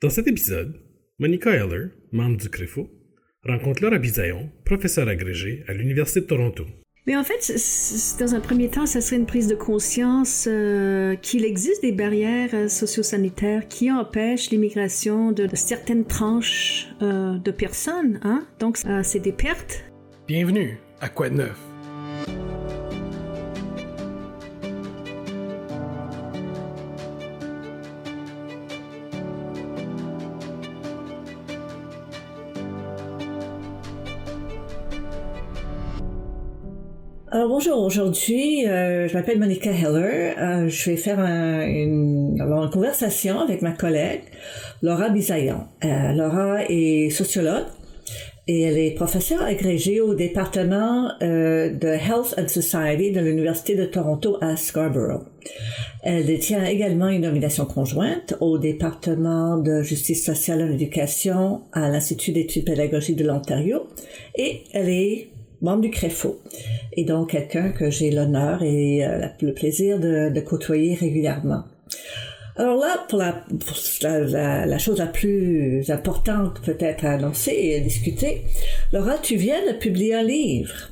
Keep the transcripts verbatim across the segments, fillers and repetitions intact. Dans cet épisode, Monica Heller, membre du CREFO, rencontre Laura Bisaillon, professeure agrégée à l'Université de Toronto. Mais en fait, c'est, c'est, dans un premier temps, ça serait une prise de conscience euh, qu'il existe des barrières euh, socio-sanitaires qui empêchent l'immigration de certaines tranches euh, de personnes. Hein? Donc, euh, c'est des pertes. Bienvenue à Quoi de neuf? Alors bonjour, aujourd'hui euh, je m'appelle Monica Heller, euh, je vais faire un, une, une conversation avec ma collègue Laura Bisaillon. Euh, Laura est sociologue et elle est professeure agrégée au département euh, de Health and Society de l'Université de Toronto à Scarborough. Elle détient également une nomination conjointe au département de justice sociale et éducation à l'Institut d'études pédagogiques de l'Ontario et elle est membre du CREFO, et donc quelqu'un que j'ai l'honneur et euh, le plaisir de, de côtoyer régulièrement. Alors là, pour, la, pour la, la, la chose la plus importante peut-être à annoncer et à discuter, Laura, tu viens de publier un livre.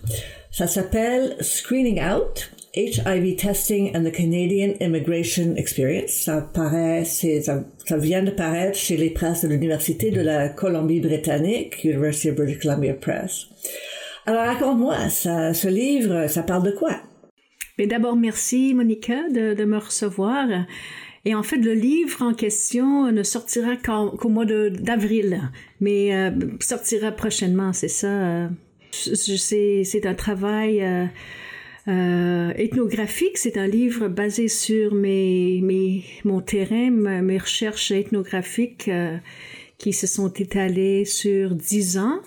Ça s'appelle « Screening Out, H I V Testing and the Canadian Immigration Experience ». Ça, paraît, c'est, ça, ça vient de paraître chez les presses de l'Université de la Colombie-Britannique, University of British Columbia Press. Alors, raconte-moi, ça, ce livre, ça parle de quoi? Mais d'abord, merci Monica de, de me recevoir. Et en fait, le livre en question ne sortira qu'au, qu'au mois de, d'avril, mais euh, sortira prochainement, c'est ça. C'est, c'est un travail euh, euh, ethnographique, c'est un livre basé sur mes, mes, mon terrain, mes recherches ethnographiques euh, qui se sont étalées sur dix ans.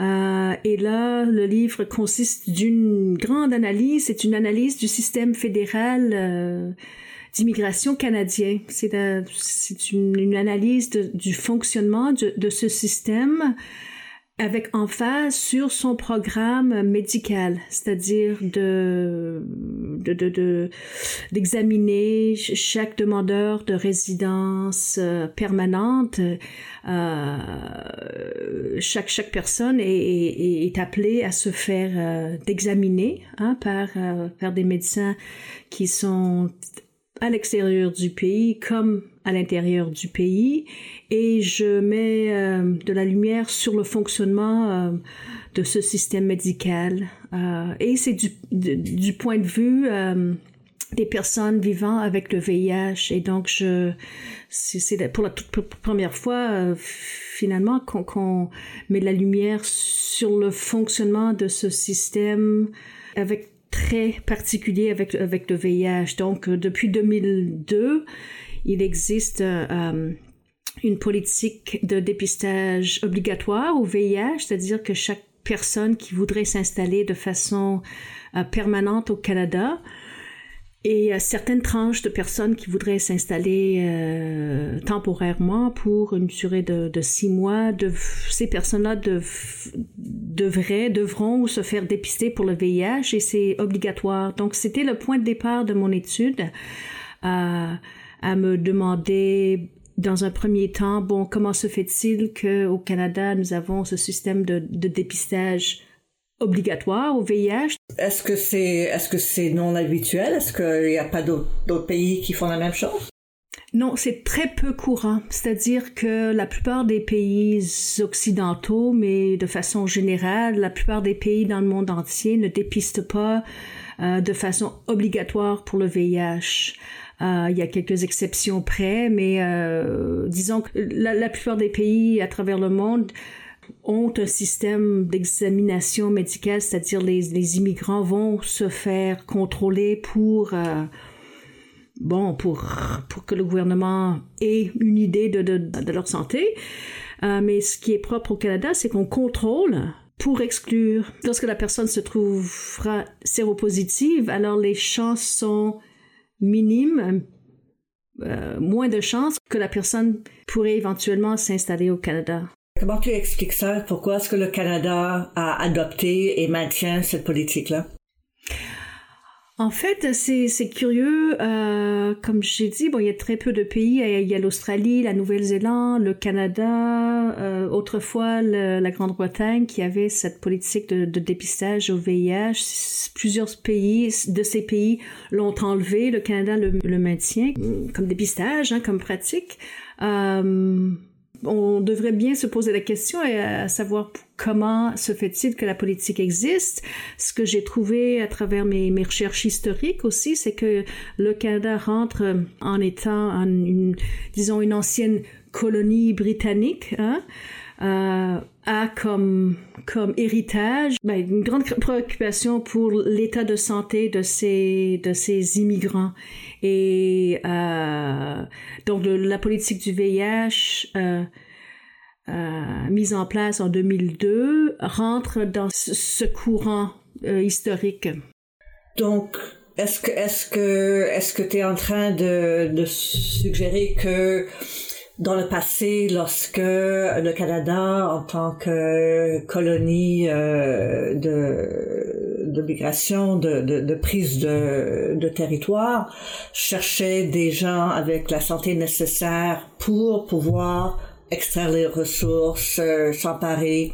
Euh, et là, le livre consiste d'une grande analyse, c'est une analyse du système fédéral euh, d'immigration canadien. C'est, de, c'est une, une analyse de, du fonctionnement de, de ce système avec emphase sur son programme médical, c'est-à-dire de, de, de, de, d'examiner chaque demandeur de résidence permanente. Euh, chaque, chaque personne est, est, est appelée à se faire euh, examiner hein, par, euh, par des médecins qui sont à l'extérieur du pays comme à l'intérieur du pays, et je mets euh, de la lumière sur le fonctionnement euh, de ce système médical. Euh, et c'est du, du, du point de vue euh, des personnes vivant avec le V I H. Et donc, je, c'est, c'est pour la toute première fois, euh, finalement, qu'on, qu'on met de la lumière sur le fonctionnement de ce système avec très particulier avec, avec le V I H. Donc, depuis deux mille deux, il existe euh, une politique de dépistage obligatoire au V I H, c'est-à-dire que chaque personne qui voudrait s'installer de façon euh, permanente au Canada et euh, certaines tranches de personnes qui voudraient s'installer euh, temporairement pour une durée de, de six mois, de, ces personnes-là de, devraient, devront se faire dépister pour le V I H et c'est obligatoire. Donc, c'était le point de départ de mon étude. Euh, à me demander dans un premier temps, bon, comment se fait-il qu'au Canada, nous avons ce système de, de dépistage obligatoire au V I H? Est-ce que c'est, est-ce que c'est non habituel? Est-ce qu'il n'y a pas d'autres, d'autres pays qui font la même chose? Non, c'est très peu courant. C'est-à-dire que la plupart des pays occidentaux, mais de façon générale, la plupart des pays dans le monde entier ne dépistent pas euh, de façon obligatoire pour le V I H. Euh, il y a quelques exceptions près, mais euh, disons que la, la plupart des pays à travers le monde ont un système d'examination médicale, c'est-à-dire les, les immigrants vont se faire contrôler pour, euh, bon, pour, pour que le gouvernement ait une idée de, de, de leur santé. Euh, mais ce qui est propre au Canada, c'est qu'on contrôle pour exclure. Lorsque la personne se trouvera séropositive, alors les chances sont minime, euh, moins de chances que la personne pourrait éventuellement s'installer au Canada. Comment tu expliques ça? Pourquoi est-ce que le Canada a adopté et maintient cette politique-là? En fait, c'est, c'est curieux. Euh, comme j'ai dit, bon, il y a très peu de pays. Il y a l'Australie, la Nouvelle-Zélande, le Canada, euh, autrefois le, la Grande-Bretagne qui avait cette politique de, de dépistage au V I H. Plusieurs pays de ces pays l'ont enlevé. Le Canada le, le maintient comme dépistage, hein, comme pratique. Euh, on devrait bien se poser la question et à savoir comment se fait-il que la politique existe. Ce que j'ai trouvé à travers mes, mes recherches historiques aussi, c'est que le Canada rentre en étant en une, disons une ancienne colonie britannique, hein, euh, a comme, comme héritage ben, une grande préoccupation pour l'état de santé de ces, de ces immigrants. Et euh, donc de, la politique du V I H euh, euh, mise en place en deux mille deux rentre dans ce, ce courant euh, historique. Donc, est-ce que est-ce que est-ce que tu es en train de, de suggérer que dans le passé, lorsque le Canada, en tant que colonie euh, de, de migration, de, de, de prise de, de territoire, cherchait des gens avec la santé nécessaire pour pouvoir extraire les ressources, euh, s'emparer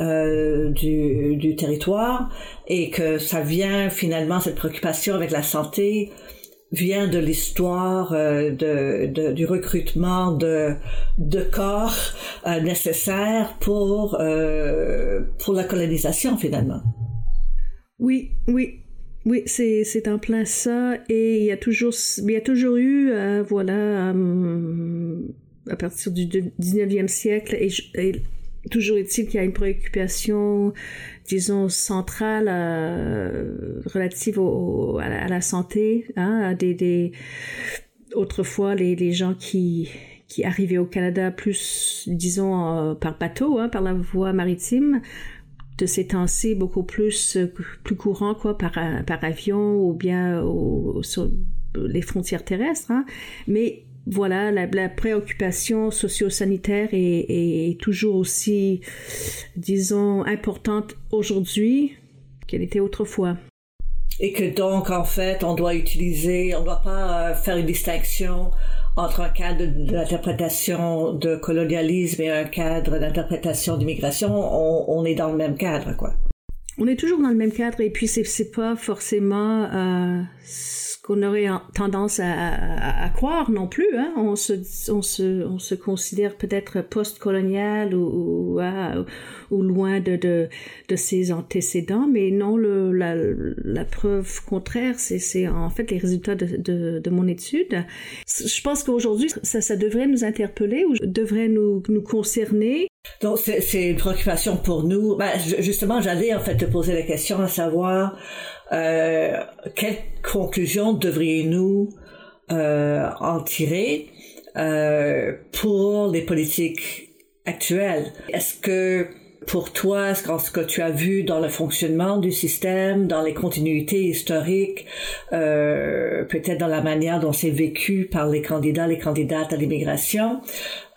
euh, du, du territoire, et que ça vient finalement, cette préoccupation avec la santé, vient de l'histoire euh, de, de, du recrutement de, de corps euh, nécessaires pour, euh, pour la colonisation, finalement. Oui, oui, oui, c'est, c'est en plein ça. Et il y a toujours, il y a toujours eu, euh, voilà, euh, à partir du dix-neuvième siècle, et, et toujours est-il qu'il y a une préoccupation, disons, centrale euh, relative au, au, à, la, à la santé. Hein, des, des... Autrefois, les, les gens qui, qui arrivaient au Canada plus, disons, euh, par bateau, hein, par la voie maritime, de ces temps-ci, beaucoup plus, plus courant, quoi, par, par avion ou bien au, sur les frontières terrestres. Hein, mais voilà, la, la préoccupation socio-sanitaire est, est toujours aussi, disons, importante aujourd'hui qu'elle était autrefois. Et que donc, en fait, on doit utiliser, on ne doit pas faire une distinction entre un cadre d'interprétation de colonialisme et un cadre d'interprétation d'immigration. On, on est dans le même cadre, quoi. On est toujours dans le même cadre, et puis c'est, c'est pas forcément euh, ce qu'on aurait tendance à, à, à croire non plus. Hein? On se, on se, on se considère peut-être post-colonial ou, ou, à, ou loin de, de, de ses antécédents, mais non, le, la, la preuve contraire, c'est, c'est en fait les résultats de, de, de mon étude. Je pense qu'aujourd'hui, ça, ça devrait nous interpeller ou devrait nous, nous concerner. Donc, c'est, c'est une préoccupation pour nous. Ben, justement, j'allais en fait te poser la question à savoir euh, quelles conclusions devrions-nous euh, en tirer euh, pour les politiques actuelles. Est-ce que pour toi, est-ce que, ce que tu as vu dans le fonctionnement du système, dans les continuités historiques, euh, peut-être dans la manière dont c'est vécu par les candidats, les candidates à l'immigration,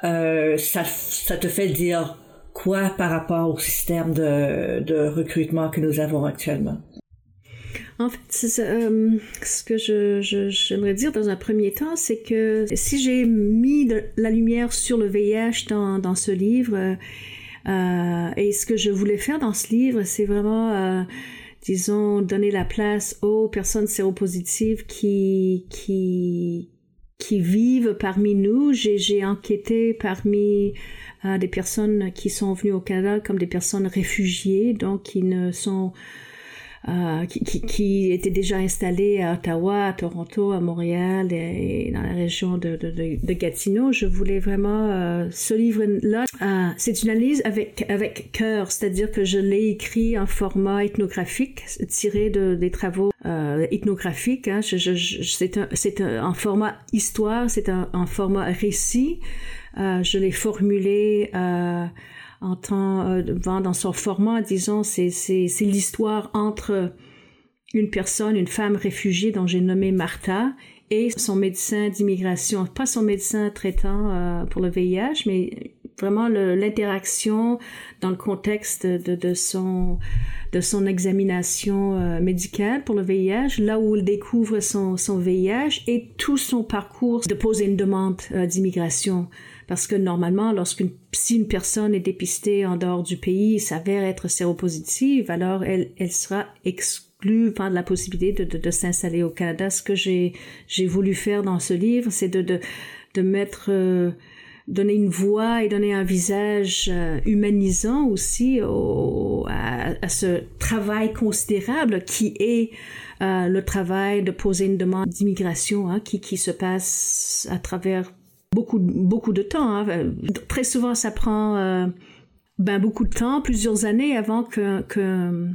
euh, ça, ça te fait dire quoi par rapport au système de, de recrutement que nous avons actuellement? En fait, c'est ça, euh, ce que je, je, j'aimerais dire dans un premier temps, c'est que si j'ai mis de la lumière sur le V I H dans, dans ce livre, euh, Euh, et ce que je voulais faire dans ce livre, c'est vraiment, euh, disons, donner la place aux personnes séropositives qui, qui, qui vivent parmi nous. J'ai, j'ai enquêté parmi euh, des personnes qui sont venues au Canada comme des personnes réfugiées, donc qui ne sont... Euh, qui, qui, qui étaient déjà installés à Ottawa, à Toronto, à Montréal et, et dans la région de, de, de Gatineau. Je voulais vraiment... Euh, ce livre-là, euh, c'est une analyse avec, avec cœur, c'est-à-dire que je l'ai écrit en format ethnographique, tiré de, des travaux euh, ethnographiques. Hein. Je, je, je, c'est un, c'est un, en format histoire, c'est un, en format récit. Euh, je l'ai formulé... Euh, en temps, euh, dans son format, disons, c'est, c'est, c'est l'histoire entre une personne, une femme réfugiée dont j'ai nommé Martha, et son médecin d'immigration, pas son médecin traitant euh, pour le V I H, mais vraiment le, l'interaction dans le contexte de, de, son, de son examination euh, médicale pour le V I H, là où il découvre son, son V I H et tout son parcours de poser une demande euh, d'immigration. Parce que normalement, lorsqu'une si une personne est dépistée en dehors du pays, s'avère être séropositive, alors elle, elle sera exclue par la possibilité de, de, de s'installer au Canada. Ce que j'ai, j'ai voulu faire dans ce livre, c'est de, de, de mettre, euh, donner une voix et donner un visage euh, humanisant aussi au, à, à ce travail considérable qui est euh, le travail de poser une demande d'immigration, hein, qui, qui se passe à travers Beaucoup, beaucoup de temps. Hein. Très souvent, ça prend euh, ben, beaucoup de temps, plusieurs années avant que, que,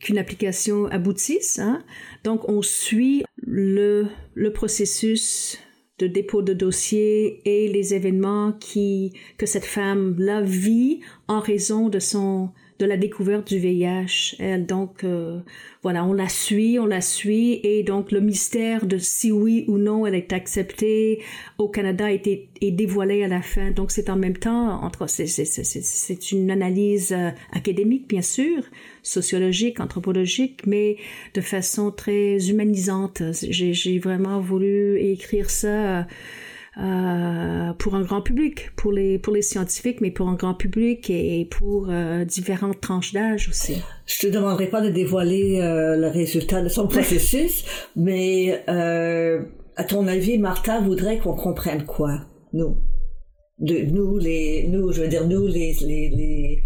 qu'une application aboutisse. Hein. Donc, on suit le, le processus de dépôt de dossier et les événements qui, que cette femme-là vit en raison de, son, de la découverte du V I H. Elle, donc, euh, voilà, on la suit, on la suit, et donc le mystère de si oui ou non elle est acceptée au Canada est, est dévoilé à la fin. Donc, c'est en même temps, entre, c'est, c'est, c'est, c'est une analyse académique, bien sûr, sociologique, anthropologique, mais de façon très humanisante. J'ai, j'ai vraiment voulu écrire ça euh, pour un grand public, pour les, pour les scientifiques, mais pour un grand public et, et pour euh, différentes tranches d'âge aussi. Je te demanderai pas de dévoiler euh, le résultat de son processus, mais euh, à ton avis, Martha voudrait qu'on comprenne quoi, nous, de, nous les, nous, je veux dire nous les les les,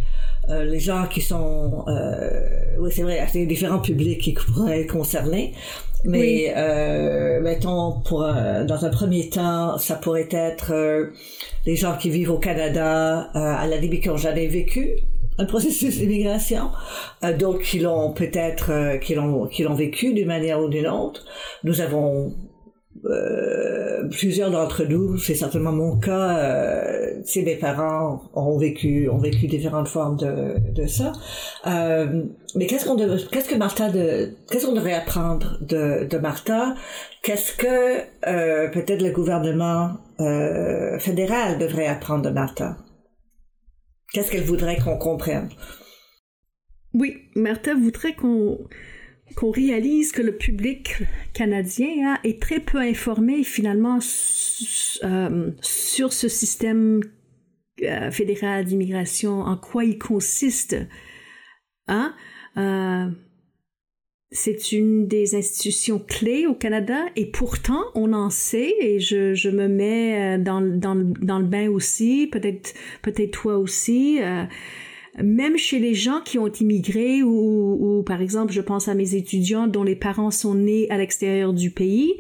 euh, les gens qui sont, euh, oui c'est vrai, les différents publics qui pourraient être concernés. Mais oui. euh, mettons, pour euh, dans un premier temps, ça pourrait être euh, les gens qui vivent au Canada, euh, à la limite qui n'ont jamais vécu un processus d'immigration, euh, donc qui l'ont peut-être, euh, qui l'ont, qui l'ont vécu d'une manière ou d'une autre. Nous avons euh, plusieurs d'entre nous, c'est certainement mon cas, euh, c'est mes parents ont vécu, ont vécu différentes formes de, de ça. Euh, mais qu'est-ce qu'on de, qu'est-ce que Martha de, qu'est-ce qu'on devrait apprendre de, de Martha? Qu'est-ce que euh, peut-être le gouvernement euh, fédéral devrait apprendre de Martha? Qu'est-ce qu'elle voudrait qu'on comprenne? Oui, Martha voudrait qu'on, qu'on réalise que le public canadien hein, est très peu informé finalement su, euh, sur ce système euh, fédéral d'immigration, en quoi il consiste. Hein? Euh, c'est une des institutions clés au Canada et pourtant on en sait, et je, je me mets dans, dans, dans le bain aussi, peut-être, peut-être toi aussi, euh, même chez les gens qui ont immigré ou, ou par exemple je pense à mes étudiants dont les parents sont nés à l'extérieur du pays,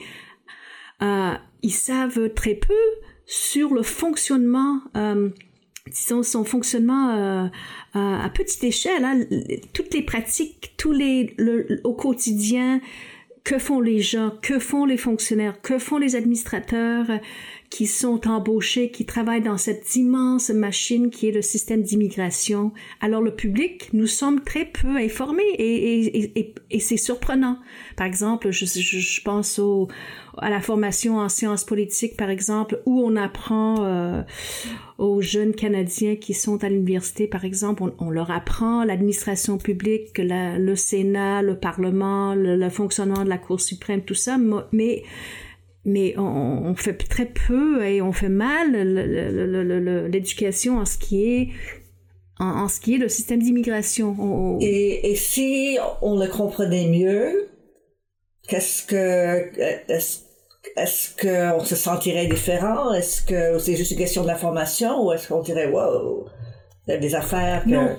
euh, ils savent très peu sur le fonctionnement euh, Son, son fonctionnement euh, euh, à petite échelle, hein, toutes les pratiques, tous les le, au quotidien, que font les gens, que font les fonctionnaires, que font les administrateurs qui sont embauchés, qui travaillent dans cette immense machine qui est le système d'immigration. Alors le public, nous sommes très peu informés et, et, et, et c'est surprenant. Par exemple, je, je, je pense au, à la formation en sciences politiques, par exemple, où on apprend euh, aux jeunes Canadiens qui sont à l'université, par exemple, on, on leur apprend l'administration publique, la, le Sénat, le Parlement, le, le fonctionnement de la Cour suprême, tout ça, mais, mais on, on fait très peu et on fait mal le, le, le, le, l'éducation en ce qui est... En, en ce qui est le système d'immigration. On, on... Et, et si on le comprenait mieux, qu'est-ce que, est-ce, est-ce qu'on se sentirait différent? Est-ce que c'est juste une question de la formation ou est-ce qu'on dirait, wow, il y a des affaires que... Non,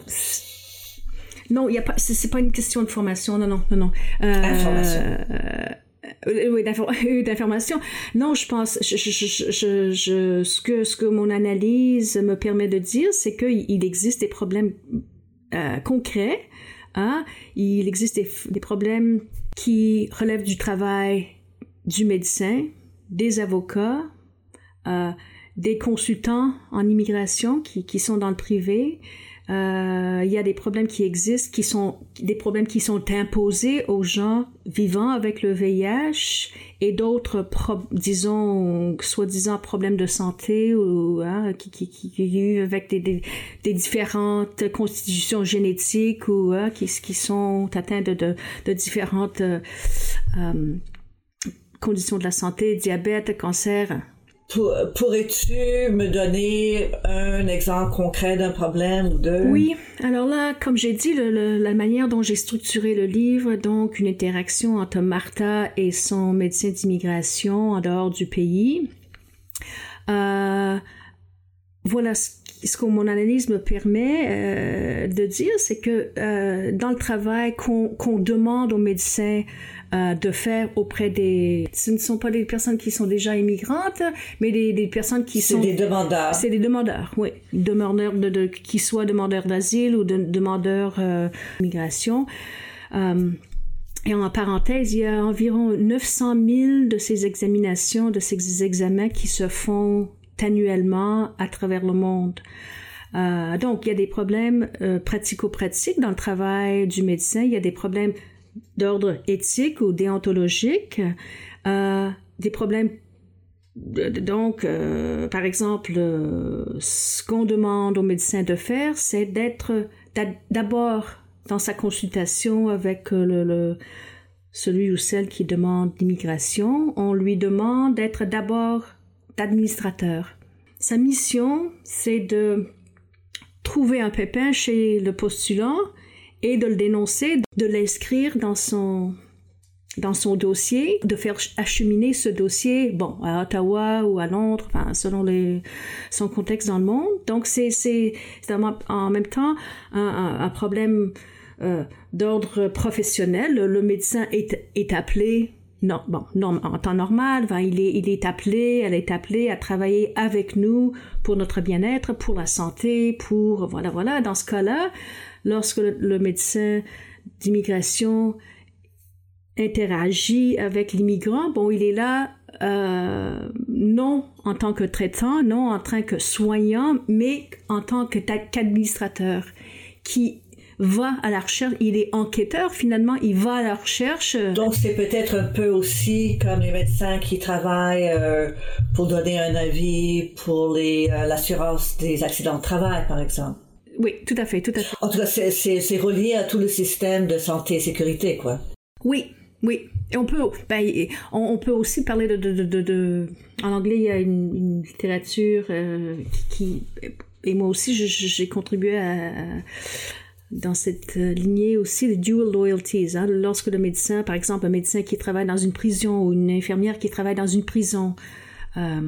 non y a pas, c'est, c'est pas une question de formation, non, non, non, non. Euh, Information. Euh, euh, oui, d'infor- d'information. Non, je pense, je, je, je, je, je, ce, que, ce que mon analyse me permet de dire, c'est qu'il existe des problèmes euh, concrets, hein? Il existe des, des problèmes... qui relève du travail du médecin, des avocats, euh, des consultants en immigration qui, qui sont dans le privé, Euh, il y a des problèmes qui existent, qui sont des problèmes qui sont imposés aux gens vivant avec le V I H et d'autres, pro, disons, soi-disant problèmes de santé ou hein, qui, qui, qui vivent avec des, des, des différentes constitutions génétiques ou hein, qui, qui sont atteints de, de, de différentes euh, euh, conditions de la santé, diabète, cancer. Pourrais-tu me donner un exemple concret d'un problème ou deux? Oui, alors là, comme j'ai dit, le, le, la manière dont j'ai structuré le livre, donc une interaction entre Martha et son médecin d'immigration en dehors du pays. Euh, voilà ce, ce que mon analyse me permet euh, de dire, c'est que euh, dans le travail qu'on, qu'on demande aux médecins de faire auprès des... Ce ne sont pas des personnes qui sont déjà immigrantes, mais des, des personnes qui c'est sont... C'est des demandeurs. C'est des demandeurs, oui. Demandeurs de, de, qui soient demandeurs d'asile ou de, demandeurs euh, d'immigration. Euh, et en parenthèse, il y a environ neuf cent mille de ces examinations, de ces examens qui se font annuellement à travers le monde. Euh, donc, il y a des problèmes euh, pratico-pratiques dans le travail du médecin. Il y a des problèmes d'ordre éthique ou déontologique, euh, des problèmes, donc, euh, par exemple, euh, ce qu'on demande au médecin de faire, c'est d'être d'abord dans sa consultation avec le, le, celui ou celle qui demande l'immigration, on lui demande d'être d'abord d'administrateur. Sa mission, c'est de trouver un pépin chez le postulant et de le dénoncer, de l'inscrire dans son, dans son dossier, de faire acheminer ce dossier, bon, à Ottawa ou à Londres, enfin, selon les, son contexte dans le monde. Donc, c'est, c'est, c'est en même temps un, un, un problème euh, d'ordre professionnel. Le, le médecin est, est appelé, non, bon, non, en temps normal, enfin, il est, il est appelé, elle est appelée à travailler avec nous pour notre bien-être, pour la santé, pour... Voilà, voilà, dans ce cas-là, lorsque le, le médecin d'immigration interagit avec l'immigrant, bon, il est là euh, non en tant que traitant, non en tant que soignant, mais en tant que, qu'administrateur qui va à la recherche, il est enquêteur finalement, il va à la recherche. Donc c'est peut-être un peu aussi comme les médecins qui travaillent euh, pour donner un avis pour les, euh, l'assurance des accidents de travail par exemple. Oui, tout à fait, tout à fait. En tout cas, c'est, c'est, c'est relié à tout le système de santé et sécurité, quoi. Oui, oui. Et on peut, ben, on, on peut aussi parler de, de, de, de, de... En anglais, il y a une, une littérature euh, qui... Et moi aussi, je, je, j'ai contribué à, à, dans cette lignée aussi, les dual loyalties. Hein, lorsque le médecin, par exemple, un médecin qui travaille dans une prison ou une infirmière qui travaille dans une prison... Euh,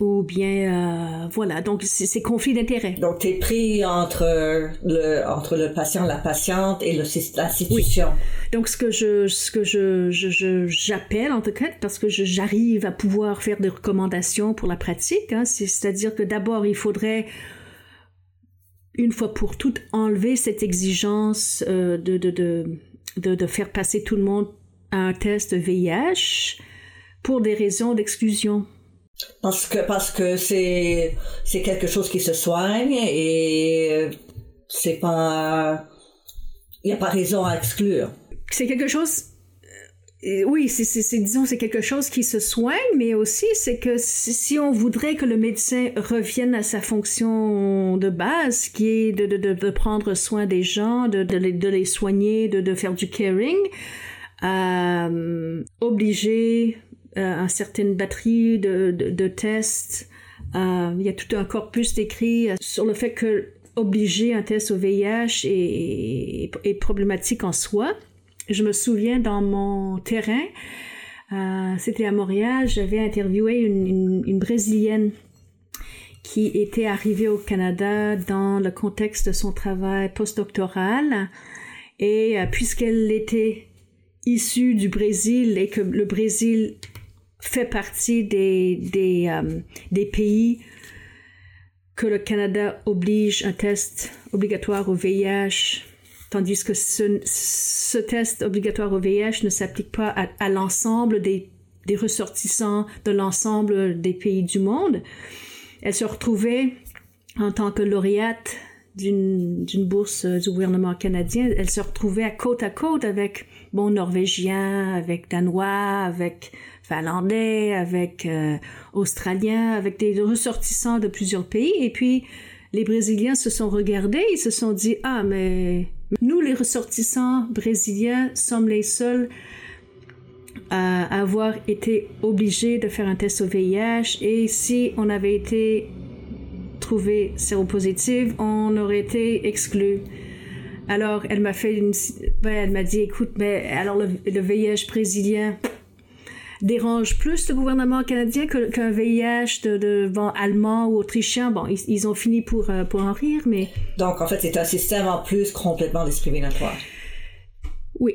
ou bien, euh, voilà, donc c'est, c'est conflit d'intérêts. Donc, tu es pris entre le, entre le patient, la patiente et le, l'institution. Oui. Donc, ce que, je, ce que je, je, je, j'appelle, en tout cas, parce que je, j'arrive à pouvoir faire des recommandations pour la pratique, hein, c'est, c'est-à-dire que d'abord, il faudrait, une fois pour toutes, enlever cette exigence euh, de, de, de, de, de faire passer tout le monde à un test V I H pour des raisons d'exclusion. Parce que, parce que c'est, c'est quelque chose qui se soigne et c'est pas, il n'y a pas raison à exclure. C'est quelque chose, oui, c'est, c'est, c'est, disons, c'est quelque chose qui se soigne, mais aussi c'est que si on voudrait que le médecin revienne à sa fonction de base, qui est de, de, de, de prendre soin des gens, de, de, les, de les soigner, de, de faire du caring, euh, obligé... Euh, une certaine batterie de, de, de tests. Euh, il y a tout un corpus décrit sur le fait que obliger un test au V I H est, est, est problématique en soi. Je me souviens dans mon terrain, euh, c'était à Montréal, j'avais interviewé une, une, une Brésilienne qui était arrivée au Canada dans le contexte de son travail postdoctoral et euh, puisqu'elle était issue du Brésil et que le Brésil fait partie des, des, euh, des pays que le Canada oblige un test obligatoire au V I H, tandis que ce, ce test obligatoire au V I H ne s'applique pas à, à l'ensemble des, des ressortissants de l'ensemble des pays du monde. Elle se retrouvait en tant que lauréate d'une, d'une bourse du gouvernement canadien, elle se retrouvait côte à côte avec, bon, Norvégiens, avec Danois, avec Finlandais, avec euh, Australiens, avec des ressortissants de plusieurs pays. Et puis, les Brésiliens se sont regardés, ils se sont dit « Ah, mais nous, les ressortissants brésiliens, sommes les seuls à avoir été obligés de faire un test au V I H. Et si on avait été trouvé séropositive, on aurait été exclus. » Alors, elle m'a fait une... Elle m'a dit « Écoute, mais alors le, le V I H brésilien... » dérange plus le gouvernement canadien que, qu'un V I H de, de bon, allemand ou autrichien. Bon, ils, ils ont fini pour, euh, pour en rire, mais... Donc, en fait, c'est un système en plus complètement discriminatoire. Oui.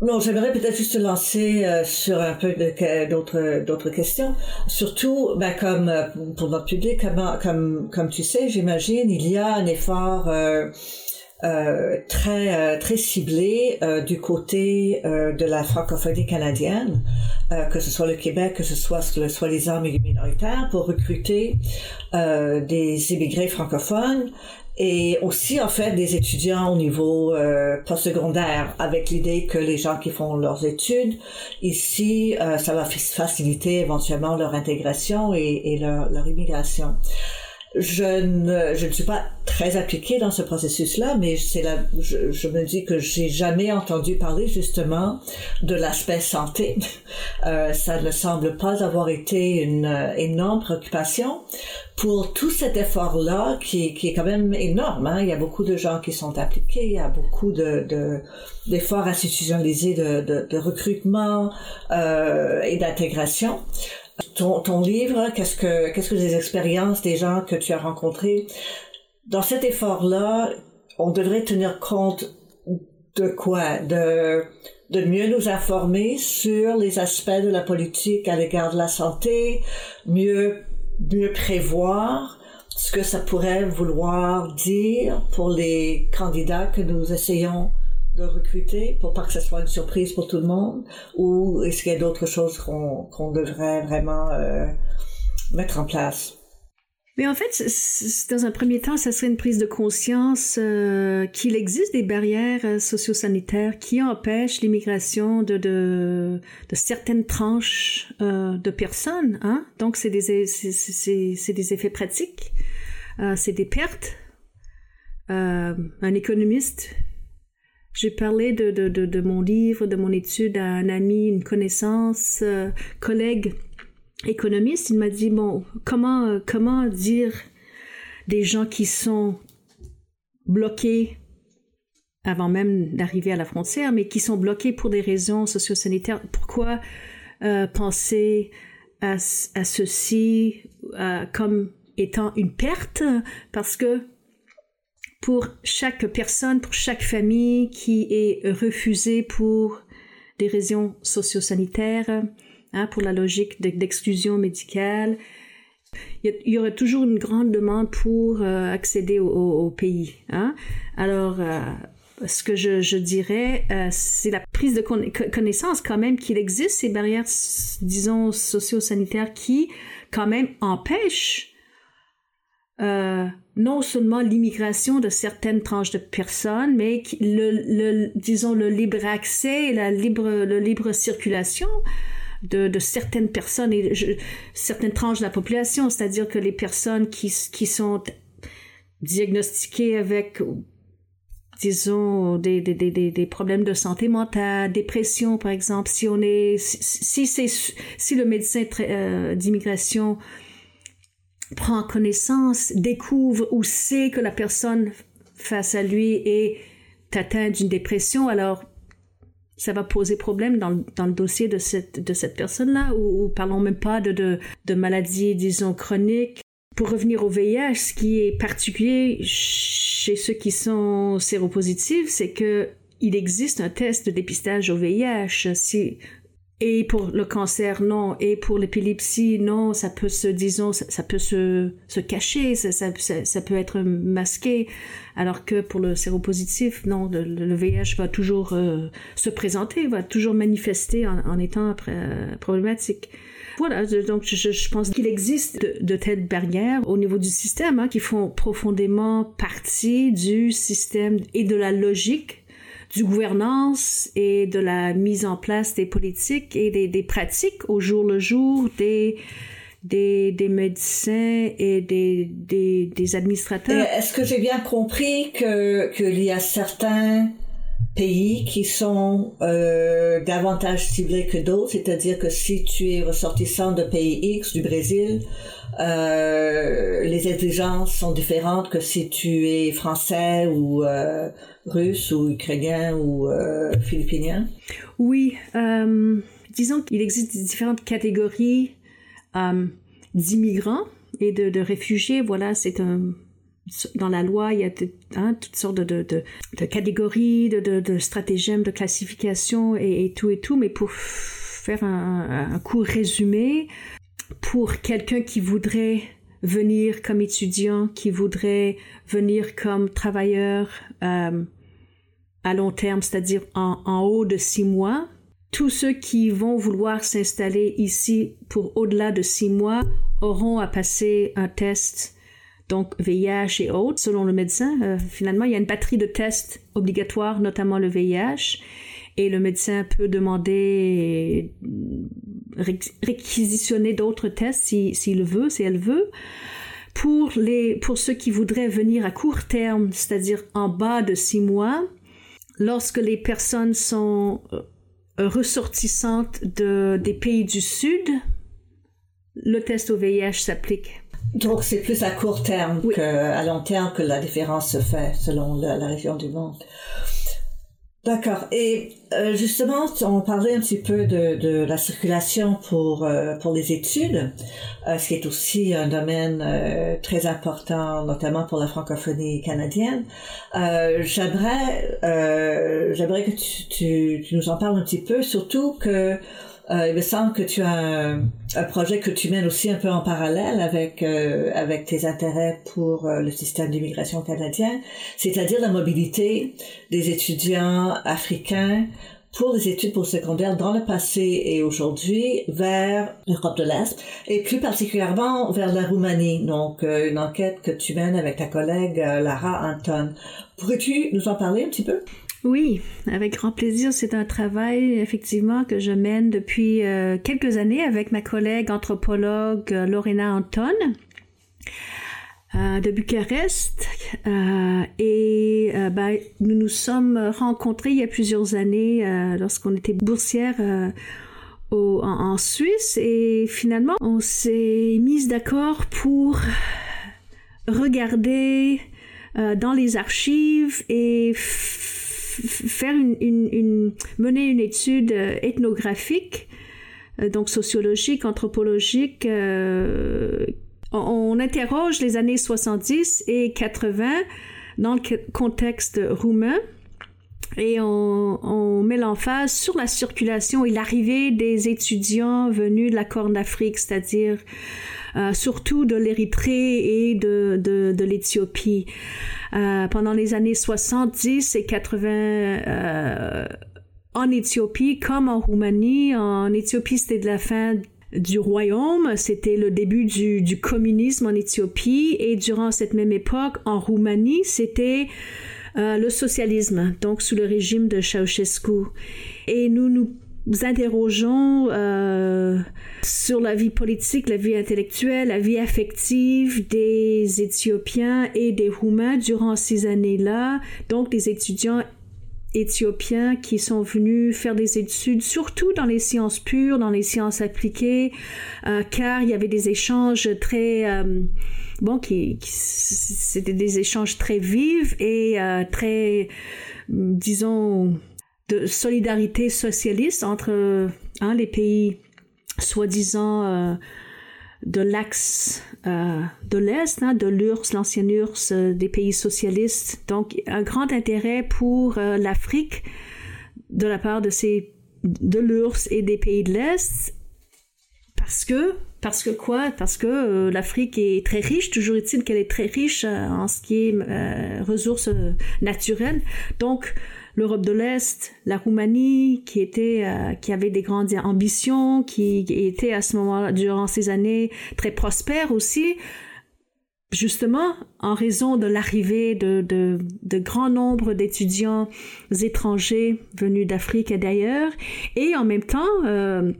Non, j'aimerais peut-être juste lancer euh, sur un peu de, d'autres, d'autres questions. Surtout, ben, comme euh, pour notre public, comme, comme, comme tu sais, j'imagine, il y a un effort... Euh, Euh, très euh, très ciblé euh, du côté euh, de la francophonie canadienne, euh, que ce soit le Québec, que ce soit le soi-disant milieu minoritaire, pour recruter euh, des immigrés francophones et aussi en fait des étudiants au niveau euh, postsecondaire, avec l'idée que les gens qui font leurs études ici, euh, ça va faciliter éventuellement leur intégration et, et leur, leur immigration. Je ne, je ne suis pas très appliquée dans ce processus-là, mais c'est la, je, je me dis que j'ai jamais entendu parler justement de l'aspect santé. Euh, ça ne semble pas avoir été une énorme préoccupation pour tout cet effort-là qui, qui est quand même énorme, hein. Il y a beaucoup de gens qui sont appliqués, il y a beaucoup de, de d'efforts institutionnalisés de, de, de recrutement euh, et d'intégration. Ton, ton livre, qu'est-ce que, qu'est-ce que les expériences des gens que tu as rencontrés dans cet effort-là, on devrait tenir compte de quoi? De, de mieux nous informer sur les aspects de la politique à l'égard de la santé, mieux, mieux prévoir ce que ça pourrait vouloir dire pour les candidats que nous essayons de recruter, pour pas que ce soit une surprise pour tout le monde, ou est-ce qu'il y a d'autres choses qu'on, qu'on devrait vraiment euh, mettre en place? Mais en fait, c'est, c'est, dans un premier temps, ça serait une prise de conscience euh, qu'il existe des barrières euh, socio-sanitaires qui empêchent l'immigration de, de, de certaines tranches euh, de personnes, hein? Donc, c'est des, c'est, c'est, c'est des effets pratiques, euh, c'est des pertes. Euh, un économiste... J'ai parlé de, de, de, de mon livre, de mon étude à un ami, une connaissance, euh, collègue économiste. Il m'a dit, bon, comment, euh, comment dire des gens qui sont bloqués avant même d'arriver à la frontière, mais qui sont bloqués pour des raisons socio-sanitaires, pourquoi euh, penser à, à ceci euh, comme étant une perte? Parce que pour chaque personne, pour chaque famille qui est refusée pour des raisons socio-sanitaires, hein, pour la logique de, d'exclusion médicale, il y, y aura toujours une grande demande pour euh, accéder au, au, au pays. Hein. Alors, euh, ce que je, je dirais, euh, c'est la prise de conna- connaissance quand même qu'il existe ces barrières, disons, socio-sanitaires qui quand même empêchent Euh, non seulement l'immigration de certaines tranches de personnes, mais le, le, disons le libre accès et la libre, le libre circulation de, de certaines personnes et je, certaines tranches de la population, c'est-à-dire que les personnes qui, qui sont diagnostiquées avec, disons, des, des, des, des problèmes de santé mentale, dépression par exemple, si, on est, si, si, c'est, si le médecin tra- euh, d'immigration prend connaissance, découvre ou sait que la personne face à lui est atteinte d'une dépression, alors ça va poser problème dans le, dans le dossier de cette, de cette personne-là, ou, ou parlons même pas de, de, de maladies, disons, chroniques. Pour revenir au V I H, ce qui est particulier chez ceux qui sont séropositifs, c'est qu'il existe un test de dépistage au V I H. Si Et pour le cancer, non. Et pour l'épilepsie, non. Ça peut se, disons, ça, ça peut se, se cacher, ça, ça, ça, ça peut être masqué. Alors que pour le séropositif, non, le, le V I H va toujours euh, se présenter, va toujours manifester en, en étant euh, problématique. Voilà, donc je, je pense qu'il existe de, de telles barrières au niveau du système, hein, qui font profondément partie du système et de la logique du gouvernance et de la mise en place des politiques et des, des pratiques au jour le jour des... Des, des médecins et des, des, des administrateurs. Et est-ce que j'ai bien compris que, qu'il y a certains pays qui sont euh, davantage ciblés que d'autres, c'est-à-dire que si tu es ressortissant de pays X, du Brésil, euh, les exigences sont différentes que si tu es français ou euh, russe ou ukrainien ou euh, philippinien? Oui, euh, disons qu'il existe différentes catégories d'immigrants et de, de réfugiés. Voilà, c'est un... Dans la loi, il y a de, hein, toutes sortes de, de, de, de catégories, de, de, de stratagèmes, de classifications et, et tout et tout. Mais pour faire un, un court résumé, pour quelqu'un qui voudrait venir comme étudiant, qui voudrait venir comme travailleur euh, à long terme, c'est-à-dire en, en haut de six mois, tous ceux qui vont vouloir s'installer ici pour au-delà de six mois auront à passer un test, donc V I H et autres, selon le médecin. Euh, finalement, il y a une batterie de tests obligatoires, notamment le V I H, et le médecin peut demander, ré- réquisitionner d'autres tests si, s'il veut, si elle veut. Pour, les, pour ceux qui voudraient venir à court terme, c'est-à-dire en bas de six mois, lorsque les personnes sont... ressortissantes de, des pays du Sud, le test au V I H s'applique. Donc, c'est plus à court terme oui. qu'à long terme que la différence se fait selon la, la région du monde. D'accord. Et euh, justement, on parlait un petit peu de, de la circulation pour, euh, pour les études, euh, ce qui est aussi un domaine euh, très important, notamment pour la francophonie canadienne. Euh, j'aimerais, euh, j'aimerais que tu, tu, tu nous en parles un petit peu, surtout que Euh, il me semble que tu as un, un projet que tu mènes aussi un peu en parallèle avec euh, avec tes intérêts pour euh, le système d'immigration canadien, c'est-à-dire la mobilité des étudiants africains pour les études postsecondaires dans le passé et aujourd'hui vers l'Europe de l'Est et plus particulièrement vers la Roumanie. Donc, euh, une enquête que tu mènes avec ta collègue euh, Lorena Anton. Pourrais-tu nous en parler un petit peu? Oui, avec grand plaisir. C'est un travail, effectivement, que je mène depuis euh, quelques années avec ma collègue anthropologue euh, Lorena Anton euh, de Bucarest. Euh, et euh, ben, nous nous sommes rencontrés il y a plusieurs années euh, lorsqu'on était boursière euh, au, en, en Suisse. Et finalement, on s'est mise d'accord pour regarder euh, dans les archives et f- faire une, une, une, mener une étude ethnographique, donc sociologique, anthropologique. Euh, on, on interroge les années soixante-dix et quatre-vingts dans le contexte roumain et on, on met l'emphase sur la circulation et l'arrivée des étudiants venus de la Corne d'Afrique, c'est-à-dire euh, surtout de l'Érythrée et de, de, de l'Éthiopie. Euh, pendant les années soixante-dix et quatre-vingts euh, en Éthiopie comme en Roumanie. En Éthiopie, c'était de la fin du royaume, c'était le début du, du communisme en Éthiopie et durant cette même époque, en Roumanie, c'était euh, le socialisme, donc sous le régime de Ceaușescu. Et nous nous nous interrogeons euh, sur la vie politique, la vie intellectuelle, la vie affective des Éthiopiens et des Roumains durant ces années-là, donc des étudiants éthiopiens qui sont venus faire des études, surtout dans les sciences pures, dans les sciences appliquées, euh, car il y avait des échanges très... Euh, bon, qui, qui, c'était des échanges très vifs et euh, très, disons... de solidarité socialiste entre hein, les pays soi-disant euh, de l'axe euh, de l'Est, hein, de l'U R S S, l'ancienne U R S S, euh, des pays socialistes. Donc, un grand intérêt pour euh, l'Afrique de la part de, ces, de l'U R S S et des pays de l'Est parce que, parce que quoi? Parce que euh, l'Afrique est très riche, toujours est-il qu'elle est très riche euh, en ce qui est euh, ressources euh, naturelles. Donc, l'Europe de l'Est, la Roumanie, qui était, euh, qui avait des grandes ambitions, qui, qui était à ce moment-là, durant ces années, très prospère aussi, justement en raison de l'arrivée de, de, de grands nombres d'étudiants étrangers venus d'Afrique et d'ailleurs, et en même temps, euh,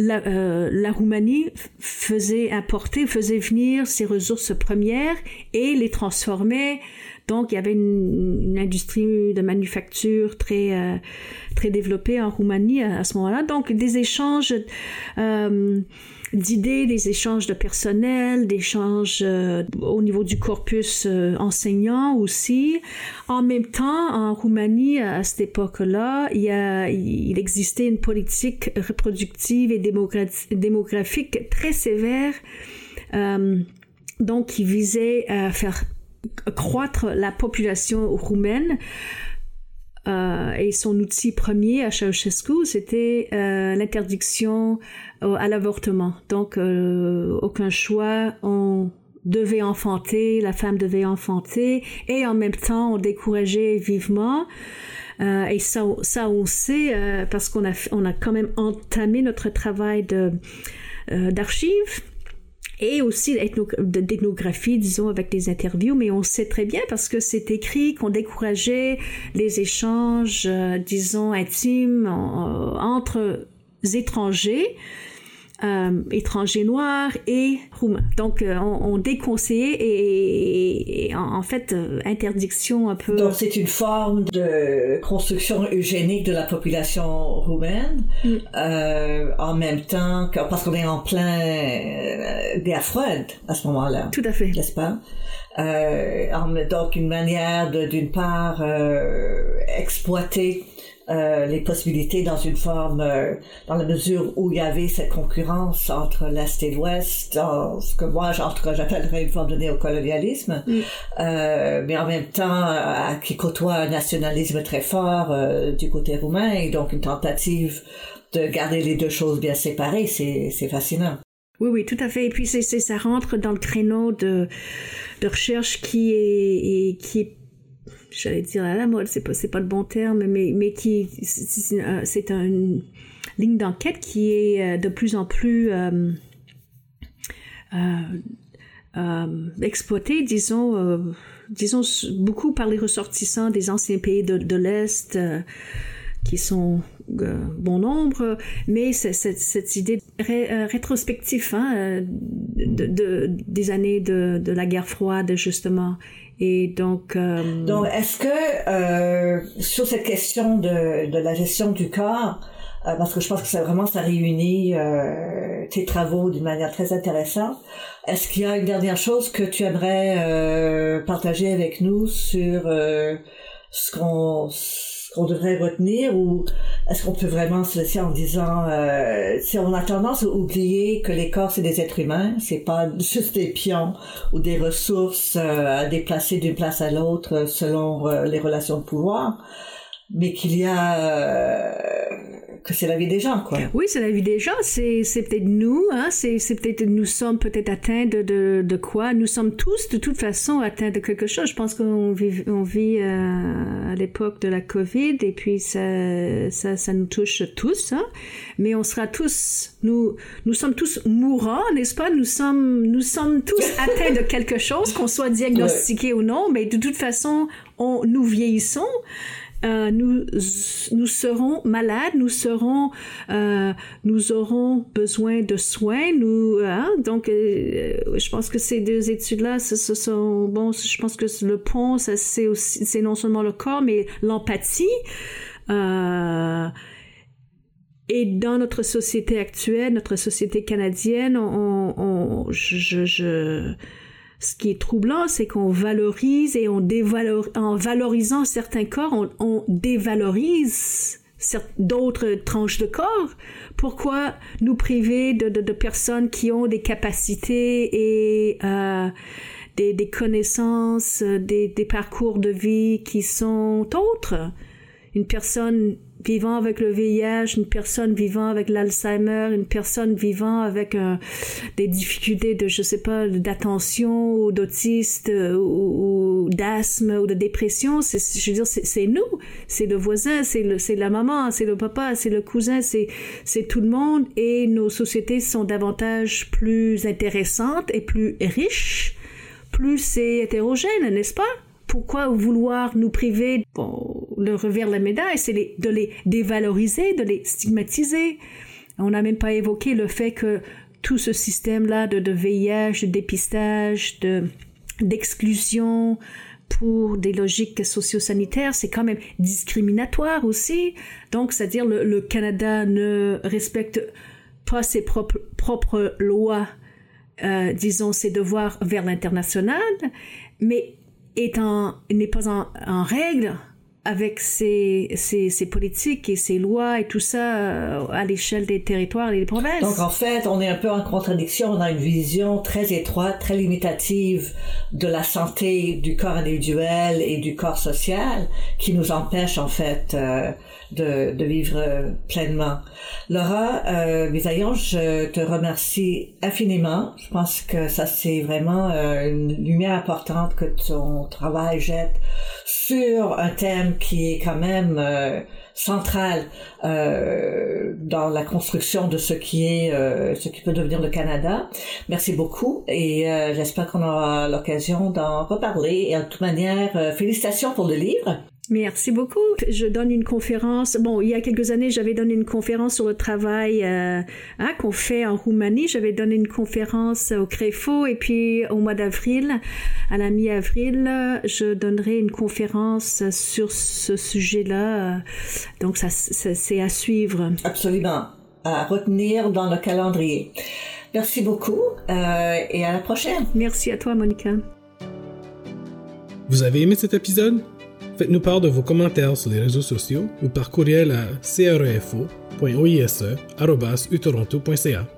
La, euh, la Roumanie faisait importer, faisait venir ses ressources premières et les transformait. Donc, il y avait une, une industrie de manufacture très, euh, très développée en Roumanie à, à ce moment-là. Donc, des échanges euh, d'idées, des échanges de personnel, des échanges euh, au niveau du corpus euh, enseignant aussi. En même temps, en Roumanie, à, à cette époque-là, il, y a, il existait une politique reproductive et démogra- démographique très sévère, euh, donc qui visait à faire croître la population roumaine euh, et son outil premier à Ceaușescu, c'était euh, l'interdiction euh, à l'avortement. Donc, euh, aucun choix, on devait enfanter, la femme devait enfanter et en même temps, on décourageait vivement. Euh, et ça, ça on sait euh, parce qu'on a, on a quand même entamé notre travail de, euh, d'archives. Et aussi d'ethnographie, disons, avec des interviews, mais on sait très bien parce que c'est écrit qu'on décourageait les échanges, euh, disons, intimes euh, entre étrangers, euh, étrangers noirs et roumains. Donc, euh, on, on déconseillait et, et, et en, en fait, euh, interdiction un peu... Donc, c'est une forme de construction eugénique de la population roumaine, mm. euh, en même temps, que, parce qu'on est en plein... Euh, guerre froide à ce moment-là. Tout à fait. N'est-ce pas? Euh, donc, une manière de, d'une part, euh, exploiter euh, les possibilités dans une forme, euh, dans la mesure où il y avait cette concurrence entre l'Est et l'Ouest, en, ce que moi, en tout cas, j'appellerais une forme de néocolonialisme, mm. euh, mais en même temps, euh, qui côtoie un nationalisme très fort euh, du côté roumain, et donc une tentative de garder les deux choses bien séparées, c'est, c'est fascinant. Oui, oui, tout à fait. Et puis, c'est, c'est, ça rentre dans le créneau de, de recherche qui est, et qui est, j'allais dire à la mode, c'est pas, c'est pas le bon terme, mais, mais qui, c'est, c'est une ligne d'enquête qui est de plus en plus, euh, euh, euh, exploitée, disons, euh, disons, beaucoup par les ressortissants des anciens pays de, de l'Est, euh, qui sont euh, bon nombre, mais c'est, c'est, cette idée ré, euh, rétrospective hein, de, de, des années de, de la guerre froide, justement. Et donc... Euh... Donc, est-ce que, euh, sur cette question de, de la gestion du corps, euh, parce que je pense que ça, vraiment, ça réunit euh, tes travaux d'une manière très intéressante, est-ce qu'il y a une dernière chose que tu aimerais euh, partager avec nous sur euh, ce qu'on... qu'on devrait retenir, ou est-ce qu'on peut vraiment se laisser en disant euh, si on a tendance à oublier que les corps c'est des êtres humains, c'est pas juste des pions ou des ressources euh, à déplacer d'une place à l'autre selon euh, les relations de pouvoir, mais qu'il y a euh, que c'est la vie des gens, quoi. Oui, c'est la vie des gens, c'est, c'est peut-être nous, hein, c'est, c'est peut-être, nous sommes peut-être atteints de, de, de quoi? Nous sommes tous, de toute façon, atteints de quelque chose. Je pense qu'on vit, on vit euh, à l'époque de la COVID, et puis ça, ça, ça nous touche tous, hein. Mais on sera tous, nous, nous sommes tous mourants, n'est-ce pas? Nous sommes, nous sommes tous atteints de quelque chose, qu'on soit diagnostiqué ouais. ou non, mais de toute façon, on, nous vieillissons. Euh, nous nous serons malades, nous serons, euh, nous aurons besoin de soins. Nous, hein? Donc, euh, je pense que ces deux études-là, ce, ce sont bon. Je pense que le pont, ça, c'est aussi, c'est non seulement le corps, mais l'empathie. Euh, et dans notre société actuelle, notre société canadienne, on, on je, je ce qui est troublant, c'est qu'on valorise et on dévalorise, en valorisant certains corps, on, on dévalorise certes, d'autres tranches de corps. Pourquoi nous priver de, de, de personnes qui ont des capacités et euh, des, des connaissances, des, des parcours de vie qui sont autres? Une personne vivant avec le V I H, une personne vivant avec l'Alzheimer, une personne vivant avec euh, des difficultés de, je sais pas, d'attention, ou d'autiste, ou, ou ou d'asthme ou de dépression, c'est, je veux dire, c'est, c'est nous, c'est le voisin, c'est, le, c'est la maman, c'est le papa, c'est le cousin, c'est, c'est tout le monde, et nos sociétés sont davantage plus intéressantes et plus riches, plus c'est hétérogène, n'est-ce pas? Pourquoi vouloir nous priver, bon, le revers de la médaille, c'est les, de les dévaloriser, de les stigmatiser. On n'a même pas évoqué le fait que tout ce système-là de, de veillage, de dépistage, de, d'exclusion pour des logiques socio-sanitaires, c'est quand même discriminatoire aussi. Donc, c'est-à-dire le, le Canada ne respecte pas ses propres, propres lois, euh, disons ses devoirs vers l'international, mais est en, n'est pas en, en règle avec ses, ses, ses politiques et ses lois et tout ça à l'échelle des territoires et des provinces. Donc, en fait, on est un peu en contradiction. On a une vision très étroite, très limitative de la santé du corps individuel et du corps social qui nous empêche, en fait, euh, de, de vivre pleinement. Laura euh, Bisaillon, je te remercie infiniment. Je pense que ça, c'est vraiment euh, une lumière importante que ton travail jette sur un thème qui est quand même euh, central euh, dans la construction de ce qui est, euh, ce qui peut devenir le Canada. Merci beaucoup et euh, j'espère qu'on aura l'occasion d'en reparler. Et de toute manière, euh, félicitations pour le livre. Merci beaucoup. Je donne une conférence. Bon, il y a quelques années, j'avais donné une conférence sur le travail euh, hein, qu'on fait en Roumanie. J'avais donné une conférence au CREFO et puis au mois d'avril, à la mi-avril, je donnerai une conférence sur ce sujet-là. Donc, ça, ça c'est à suivre. Absolument. À retenir dans le calendrier. Merci beaucoup euh, et à la prochaine. Merci à toi, Monica. Vous avez aimé cet épisode? Faites-nous part de vos commentaires sur les réseaux sociaux ou par courriel à crefo point o i s e arobase u toronto point c a.